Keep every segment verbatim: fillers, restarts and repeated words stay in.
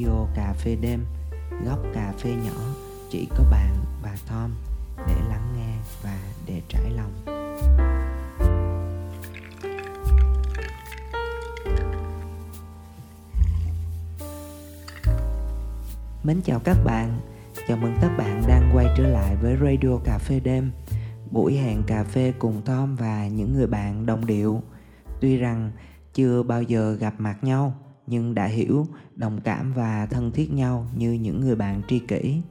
Radio Cà Phê Đêm, góc cà phê nhỏ chỉ có bạn và Tom, để lắng nghe và để trải lòng. Mến chào các bạn, chào mừng các bạn đang quay trở lại với Radio Cà Phê Đêm, buổi hẹn cà phê cùng Tom và những người bạn đồng điệu. Tuy rằng chưa bao giờ gặp mặt nhau, nhưng đã hiểu, đồng cảm và thân thiết nhau như những người bạn tri kỷ.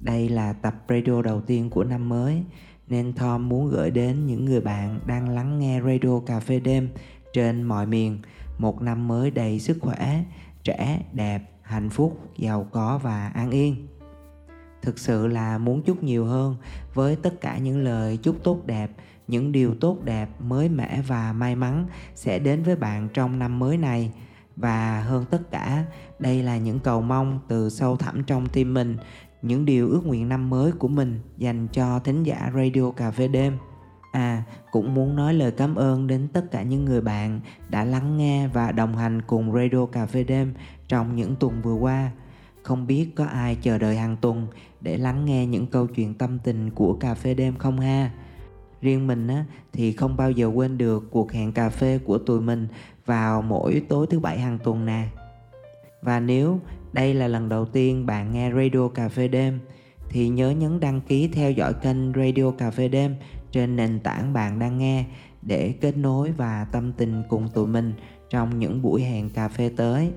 Đây là tập radio đầu tiên của năm mới, nên Tom muốn gửi đến những người bạn đang lắng nghe Radio Cà Phê Đêm trên mọi miền một năm mới đầy sức khỏe, trẻ, đẹp, hạnh phúc, giàu có và an yên. Thực sự là muốn chúc nhiều hơn, với tất cả những lời chúc tốt đẹp, những điều tốt đẹp, mới mẻ và may mắn sẽ đến với bạn trong năm mới này. Và hơn tất cả, đây là những cầu mong từ sâu thẳm trong tim mình, những điều ước nguyện năm mới của mình dành cho thính giả Radio Cà Phê Đêm. À, cũng muốn nói lời cảm ơn đến tất cả những người bạn đã lắng nghe và đồng hành cùng Radio Cà Phê Đêm trong những tuần vừa qua. Không biết có ai chờ đợi hàng tuần để lắng nghe những câu chuyện tâm tình của Cà Phê Đêm không ha? Riêng mình á, thì không bao giờ quên được cuộc hẹn cà phê của tụi mình vào mỗi tối thứ bảy hàng tuần nè. Và nếu đây là lần đầu tiên bạn nghe Radio Cà Phê Đêm thì nhớ nhấn đăng ký theo dõi kênh Radio Cà Phê Đêm trên nền tảng bạn đang nghe để kết nối và tâm tình cùng tụi mình trong những buổi hẹn cà phê tới.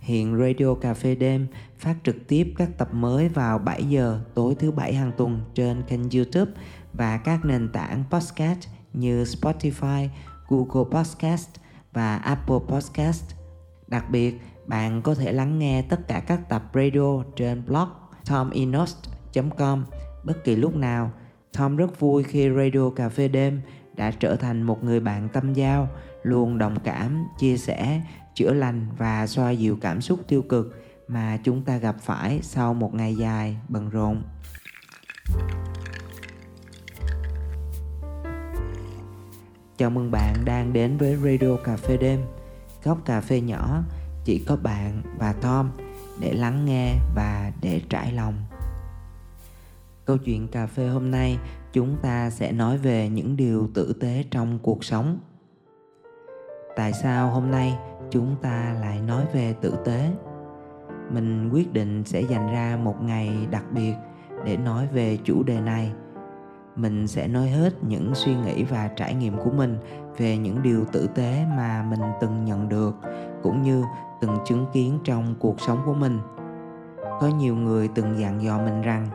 Hiện Radio Cà Phê Đêm phát trực tiếp các tập mới vào bảy giờ tối thứ bảy hàng tuần trên kênh YouTube và các nền tảng podcast như Spotify, Google Podcast và Apple Podcast. Đặc biệt, bạn có thể lắng nghe tất cả các tập radio trên blog tominotes chấm com bất kỳ lúc nào. Tom rất vui khi Radio Cà Phê Đêm đã trở thành một người bạn tâm giao, luôn đồng cảm, chia sẻ, chữa lành và xoa dịu cảm xúc tiêu cực mà chúng ta gặp phải sau một ngày dài bận rộn. Chào mừng bạn đang đến với Radio Cà Phê Đêm, góc cà phê nhỏ chỉ có bạn và Tom, để lắng nghe và để trải lòng. Câu chuyện cà phê hôm nay chúng ta sẽ nói về những điều tử tế trong cuộc sống. Tại sao hôm nay chúng ta lại nói về tử tế? Mình quyết định sẽ dành ra một ngày đặc biệt để nói về chủ đề này. Mình sẽ nói hết những suy nghĩ và trải nghiệm của mình về những điều tử tế mà mình từng nhận được, cũng như từng chứng kiến trong cuộc sống của mình. Có nhiều người từng dặn dò mình rằng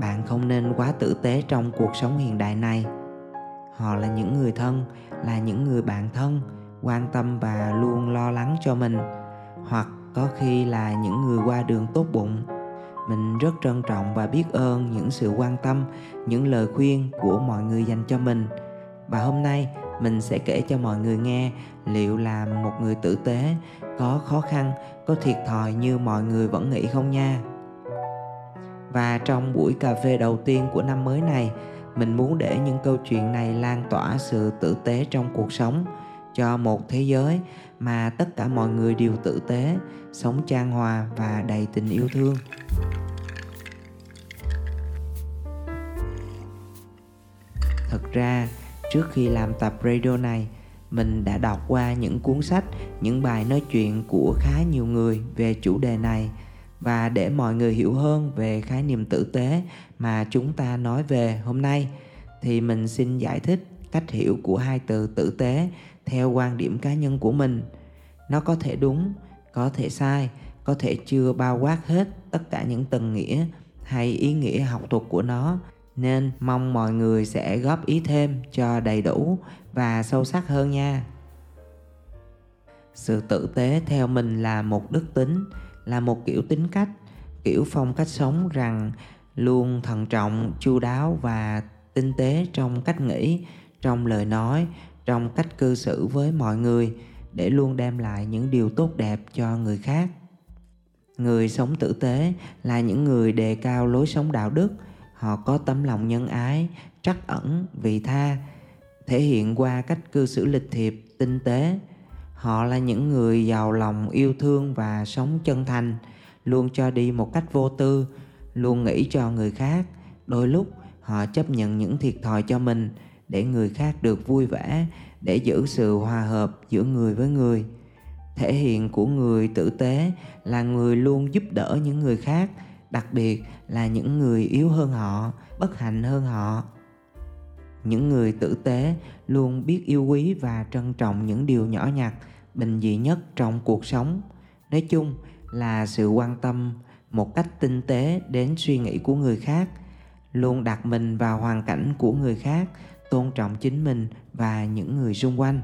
bạn không nên quá tử tế trong cuộc sống hiện đại này. Họ là những người thân, là những người bạn thân, quan tâm và luôn lo lắng cho mình, hoặc có khi là những người qua đường tốt bụng. Mình rất trân trọng và biết ơn những sự quan tâm, những lời khuyên của mọi người dành cho mình. Và hôm nay mình sẽ kể cho mọi người nghe liệu là một người tử tế có khó khăn, có thiệt thòi như mọi người vẫn nghĩ không nha. Và trong buổi cà phê đầu tiên của năm mới này, mình muốn để những câu chuyện này lan tỏa sự tử tế trong cuộc sống cho một thế giới mà tất cả mọi người đều tử tế, sống chan hòa và đầy tình yêu thương. Thật ra, trước khi làm tập radio này, mình đã đọc qua những cuốn sách, những bài nói chuyện của khá nhiều người về chủ đề này. Và để mọi người hiểu hơn về khái niệm tử tế mà chúng ta nói về hôm nay, thì mình xin giải thích cách hiểu của hai từ tử tế theo quan điểm cá nhân của mình. Nó có thể đúng, có thể sai, có thể chưa bao quát hết tất cả những tầng nghĩa hay ý nghĩa học thuật của nó, nên mong mọi người sẽ góp ý thêm cho đầy đủ và sâu sắc hơn nha. Sự tử tế theo mình là một đức tính, là một kiểu tính cách, kiểu phong cách sống rằng luôn thận trọng, chu đáo và tinh tế trong cách nghĩ, trong lời nói, trong cách cư xử với mọi người để luôn đem lại những điều tốt đẹp cho người khác. Người sống tử tế là những người đề cao lối sống đạo đức. Họ có tấm lòng nhân ái, trắc ẩn, vị tha, thể hiện qua cách cư xử lịch thiệp, tinh tế. Họ là những người giàu lòng yêu thương và sống chân thành, luôn cho đi một cách vô tư, luôn nghĩ cho người khác. Đôi lúc họ chấp nhận những thiệt thòi cho mình để người khác được vui vẻ, để giữ sự hòa hợp giữa người với người. Thể hiện của người tử tế là người luôn giúp đỡ những người khác, đặc biệt là những người yếu hơn họ, bất hạnh hơn họ. Những người tử tế luôn biết yêu quý và trân trọng những điều nhỏ nhặt, bình dị nhất trong cuộc sống. Nói chung là sự quan tâm một cách tinh tế đến suy nghĩ của người khác, luôn đặt mình vào hoàn cảnh của người khác, tôn trọng chính mình và những người xung quanh.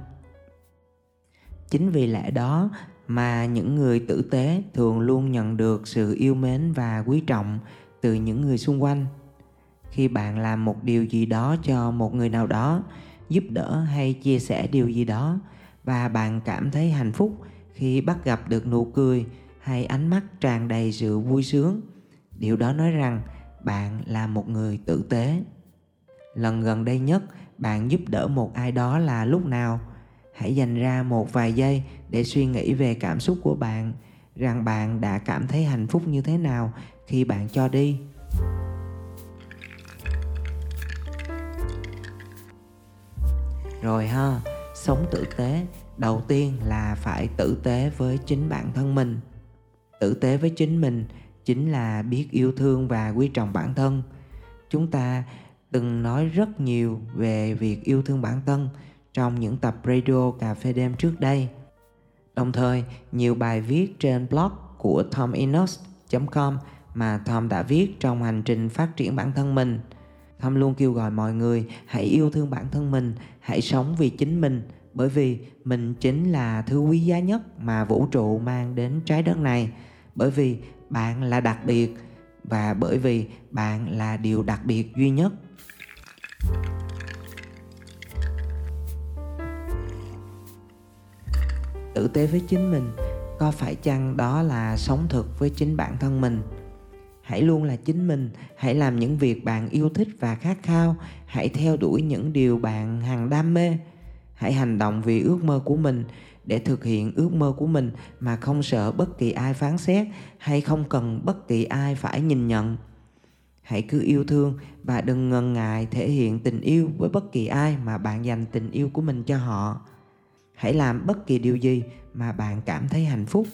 Chính vì lẽ đó mà những người tử tế thường luôn nhận được sự yêu mến và quý trọng từ những người xung quanh. Khi bạn làm một điều gì đó cho một người nào đó, giúp đỡ hay chia sẻ điều gì đó, và bạn cảm thấy hạnh phúc khi bắt gặp được nụ cười hay ánh mắt tràn đầy sự vui sướng, điều đó nói rằng bạn là một người tử tế. Lần gần đây nhất bạn giúp đỡ một ai đó là lúc nào? Hãy dành ra một vài giây để suy nghĩ về cảm xúc của bạn, rằng bạn đã cảm thấy hạnh phúc như thế nào khi bạn cho đi. Rồi ha, sống tử tế, đầu tiên là phải tử tế với chính bản thân mình. Tử tế với chính mình chính là biết yêu thương và quý trọng bản thân. Chúng ta từng nói rất nhiều về việc yêu thương bản thân trong những tập Radio Cà Phê Đêm trước đây. Đồng thời, nhiều bài viết trên blog của tom inost chấm com mà Tom đã viết trong hành trình phát triển bản thân mình. Tom luôn kêu gọi mọi người hãy yêu thương bản thân mình, hãy sống vì chính mình, bởi vì mình chính là thứ quý giá nhất mà vũ trụ mang đến trái đất này. Bởi vì bạn là đặc biệt, và bởi vì bạn là điều đặc biệt duy nhất. Tử tế với chính mình, có phải chăng đó là sống thực với chính bản thân mình? Hãy luôn là chính mình, hãy làm những việc bạn yêu thích và khát khao, hãy theo đuổi những điều bạn hằng đam mê. Hãy hành động vì ước mơ của mình, để thực hiện ước mơ của mình mà không sợ bất kỳ ai phán xét hay không cần bất kỳ ai phải nhìn nhận. Hãy cứ yêu thương và đừng ngần ngại thể hiện tình yêu với bất kỳ ai mà bạn dành tình yêu của mình cho họ. Hãy làm bất kỳ điều gì mà bạn cảm thấy hạnh phúc.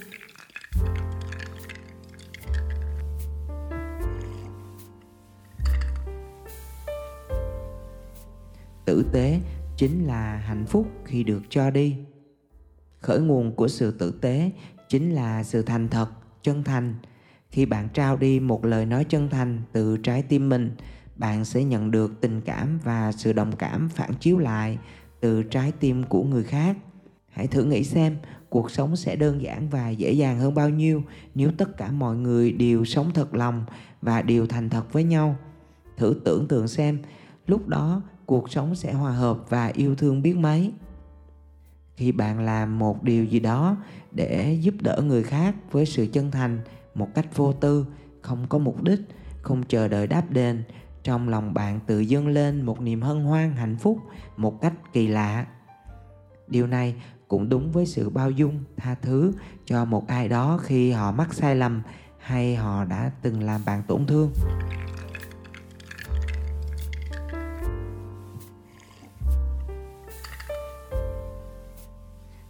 Tử tế chính là hạnh phúc khi được cho đi. Khởi nguồn của sự tử tế chính là sự thành thật, chân thành. Khi bạn trao đi một lời nói chân thành từ trái tim mình, bạn sẽ nhận được tình cảm và sự đồng cảm phản chiếu lại từ trái tim của người khác. Hãy thử nghĩ xem cuộc sống sẽ đơn giản và dễ dàng hơn bao nhiêu nếu tất cả mọi người đều sống thật lòng và đều thành thật với nhau. Thử tưởng tượng xem, lúc đó cuộc sống sẽ hòa hợp và yêu thương biết mấy. Khi bạn làm một điều gì đó để giúp đỡ người khác với sự chân thành, một cách vô tư, không có mục đích, không chờ đợi đáp đền, trong lòng bạn tự dâng lên một niềm hân hoan hạnh phúc một cách kỳ lạ. Điều này cũng đúng với sự bao dung, tha thứ cho một ai đó khi họ mắc sai lầm hay họ đã từng làm bạn tổn thương.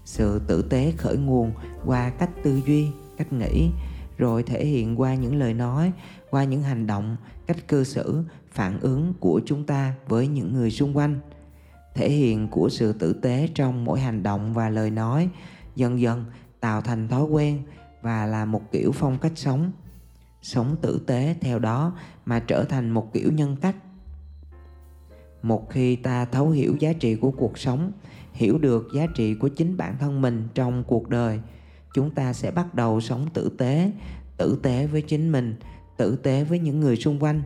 Sự tử tế khởi nguồn qua cách tư duy, cách nghĩ, rồi thể hiện qua những lời nói, qua những hành động, cách cư xử, phản ứng của chúng ta với những người xung quanh. Thể hiện của sự tử tế trong mỗi hành động và lời nói dần dần tạo thành thói quen và là một kiểu phong cách sống. Sống tử tế theo đó mà trở thành một kiểu nhân cách. Một khi ta thấu hiểu giá trị của cuộc sống, hiểu được giá trị của chính bản thân mình trong cuộc đời, chúng ta sẽ bắt đầu sống tử tế, tử tế với chính mình, tử tế với những người xung quanh.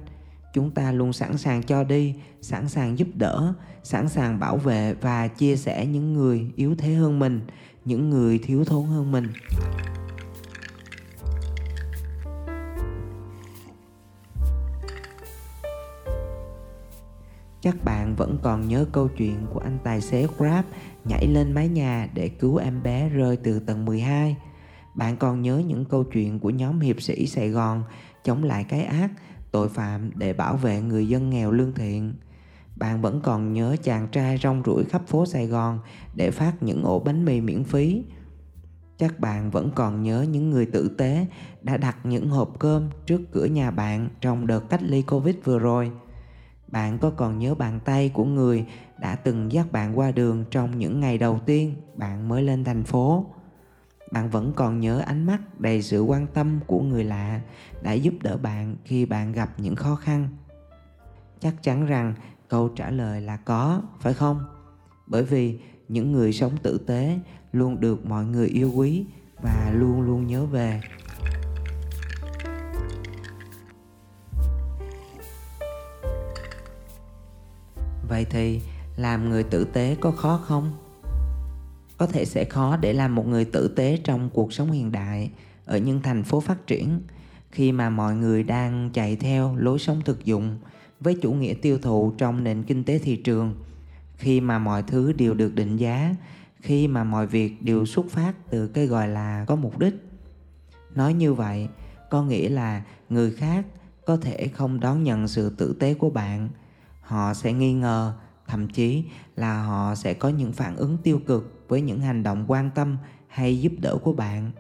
Chúng ta luôn sẵn sàng cho đi, sẵn sàng giúp đỡ, sẵn sàng bảo vệ và chia sẻ những người yếu thế hơn mình, những người thiếu thốn hơn mình. Các bạn vẫn còn nhớ câu chuyện của anh tài xế Grab nhảy lên mái nhà để cứu em bé rơi từ tầng mười hai. Bạn còn nhớ những câu chuyện của nhóm hiệp sĩ Sài Gòn chống lại cái ác, tội phạm để bảo vệ người dân nghèo lương thiện. Bạn vẫn còn nhớ chàng trai rong ruổi khắp phố Sài Gòn để phát những ổ bánh mì miễn phí. Chắc bạn vẫn còn nhớ những người tử tế đã đặt những hộp cơm trước cửa nhà bạn trong đợt cách ly Covid vừa rồi. Bạn có còn nhớ bàn tay của người đã từng dắt bạn qua đường trong những ngày đầu tiên bạn mới lên thành phố. Bạn vẫn còn nhớ ánh mắt đầy sự quan tâm của người lạ đã giúp đỡ bạn khi bạn gặp những khó khăn. Chắc chắn rằng câu trả lời là có, phải không? Bởi vì những người sống tử tế luôn được mọi người yêu quý và luôn luôn nhớ về. Vậy thì làm người tử tế có khó không? Có thể sẽ khó để làm một người tử tế trong cuộc sống hiện đại ở những thành phố phát triển, khi mà mọi người đang chạy theo lối sống thực dụng với chủ nghĩa tiêu thụ trong nền kinh tế thị trường, khi mà mọi thứ đều được định giá, khi mà mọi việc đều xuất phát từ cái gọi là có mục đích. Nói như vậy có nghĩa là người khác có thể không đón nhận sự tử tế của bạn. Họ sẽ nghi ngờ, thậm chí là họ sẽ có những phản ứng tiêu cực với những hành động quan tâm hay giúp đỡ của bạn.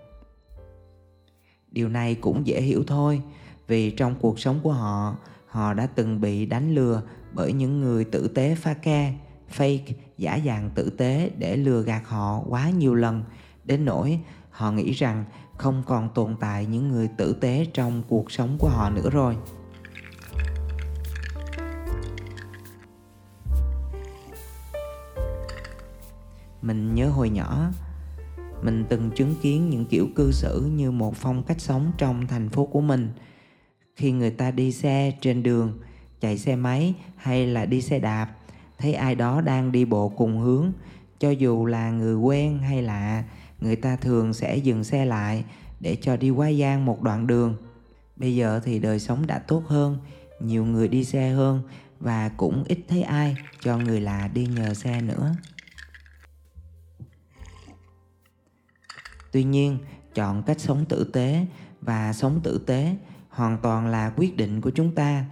Điều này cũng dễ hiểu thôi, vì trong cuộc sống của họ, họ đã từng bị đánh lừa bởi những người tử tế pha ke, fake, giả dạng tử tế để lừa gạt họ quá nhiều lần, đến nỗi họ nghĩ rằng không còn tồn tại những người tử tế trong cuộc sống của họ nữa rồi. Mình nhớ hồi nhỏ, mình từng chứng kiến những kiểu cư xử như một phong cách sống trong thành phố của mình. Khi người ta đi xe trên đường, chạy xe máy hay là đi xe đạp, thấy ai đó đang đi bộ cùng hướng, cho dù là người quen hay lạ, người ta thường sẽ dừng xe lại để cho đi qua gian một đoạn đường. Bây giờ thì đời sống đã tốt hơn, nhiều người đi xe hơn và cũng ít thấy ai cho người lạ đi nhờ xe nữa. Tuy nhiên, chọn cách sống tử tế và sống tử tế hoàn toàn là quyết định của chúng ta.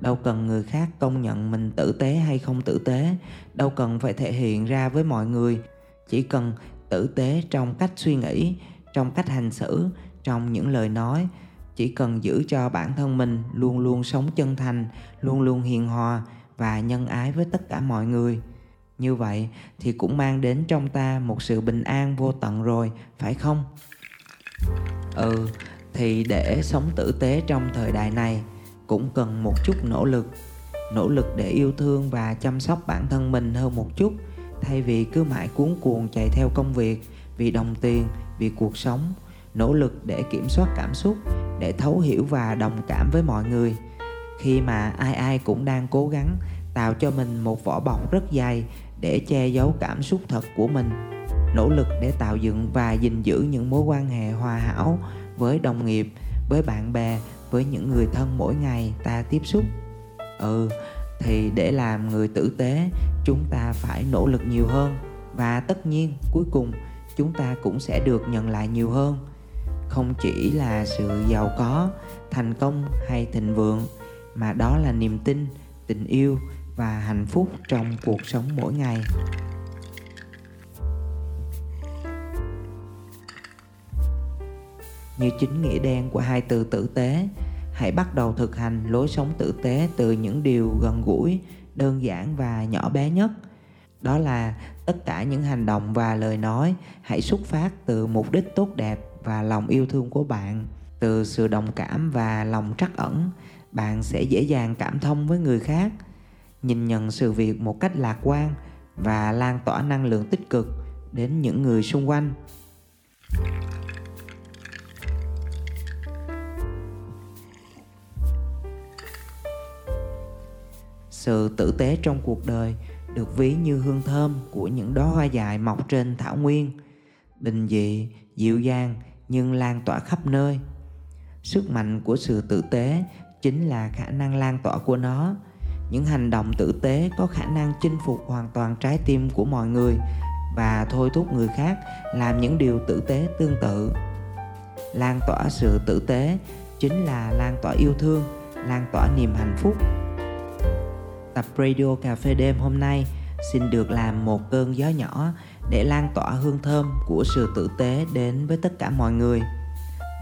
Đâu cần người khác công nhận mình tử tế hay không tử tế, đâu cần phải thể hiện ra với mọi người. Chỉ cần tử tế trong cách suy nghĩ, trong cách hành xử, trong những lời nói. Chỉ cần giữ cho bản thân mình luôn luôn sống chân thành, luôn luôn hiền hòa và nhân ái với tất cả mọi người. Như vậy thì cũng mang đến trong ta một sự bình an vô tận rồi, phải không? Ừ, thì để sống tử tế trong thời đại này cũng cần một chút nỗ lực. Nỗ lực để yêu thương và chăm sóc bản thân mình hơn một chút, thay vì cứ mãi cuống cuồng chạy theo công việc, vì đồng tiền, vì cuộc sống. Nỗ lực để kiểm soát cảm xúc, để thấu hiểu và đồng cảm với mọi người. Khi mà ai ai cũng đang cố gắng tạo cho mình một vỏ bọc rất dày để che giấu cảm xúc thật của mình, nỗ lực để tạo dựng và gìn giữ những mối quan hệ hòa hảo với đồng nghiệp, với bạn bè, với những người thân mỗi ngày ta tiếp xúc. Ừ, thì để làm người tử tế, chúng ta phải nỗ lực nhiều hơn, và tất nhiên cuối cùng chúng ta cũng sẽ được nhận lại nhiều hơn. Không chỉ là sự giàu có, thành công hay thịnh vượng, mà đó là niềm tin, tình yêu và hạnh phúc trong cuộc sống mỗi ngày. Như chính nghĩa đen của hai từ tử tế, hãy bắt đầu thực hành lối sống tử tế từ những điều gần gũi, đơn giản và nhỏ bé nhất. Đó là tất cả những hành động và lời nói hãy xuất phát từ mục đích tốt đẹp và lòng yêu thương của bạn, từ sự đồng cảm và lòng trắc ẩn. Bạn sẽ dễ dàng cảm thông với người khác, nhìn nhận sự việc một cách lạc quan và lan tỏa năng lượng tích cực đến những người xung quanh. Sự tử tế trong cuộc đời được ví như hương thơm của những đóa hoa dại mọc trên thảo nguyên, bình dị, dịu dàng nhưng lan tỏa khắp nơi. Sức mạnh của sự tử tế chính là khả năng lan tỏa của nó. Những hành động tử tế có khả năng chinh phục hoàn toàn trái tim của mọi người và thôi thúc người khác làm những điều tử tế tương tự. Lan tỏa sự tử tế chính là lan tỏa yêu thương, lan tỏa niềm hạnh phúc. Tập Radio Cà Phê Đêm hôm nay xin được làm một cơn gió nhỏ để lan tỏa hương thơm của sự tử tế đến với tất cả mọi người.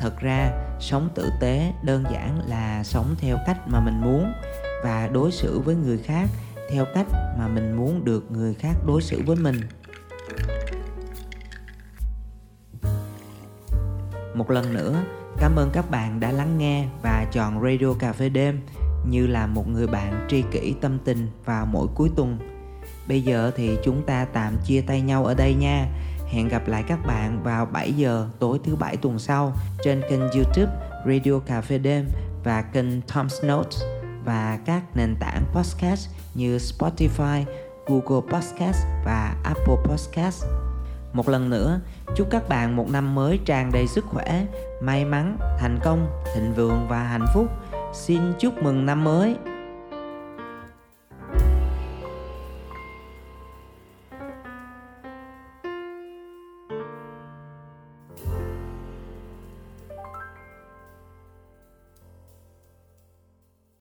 Thật ra, sống tử tế đơn giản là sống theo cách mà mình muốn và đối xử với người khác theo cách mà mình muốn được người khác đối xử với mình. Một lần nữa, cảm ơn các bạn đã lắng nghe và chọn Radio Cà Phê Đêm như là một người bạn tri kỷ tâm tình vào mỗi cuối tuần. Bây giờ thì chúng ta tạm chia tay nhau ở đây nha. Hẹn gặp lại các bạn vào bảy giờ tối thứ Bảy tuần sau trên kênh YouTube Radio Cà Phê Đêm và kênh Tom's Notes và các nền tảng podcast như Spotify, Google Podcast và Apple Podcasts. Một lần nữa, chúc các bạn một năm mới tràn đầy sức khỏe, may mắn, thành công, thịnh vượng và hạnh phúc. Xin chúc mừng năm mới!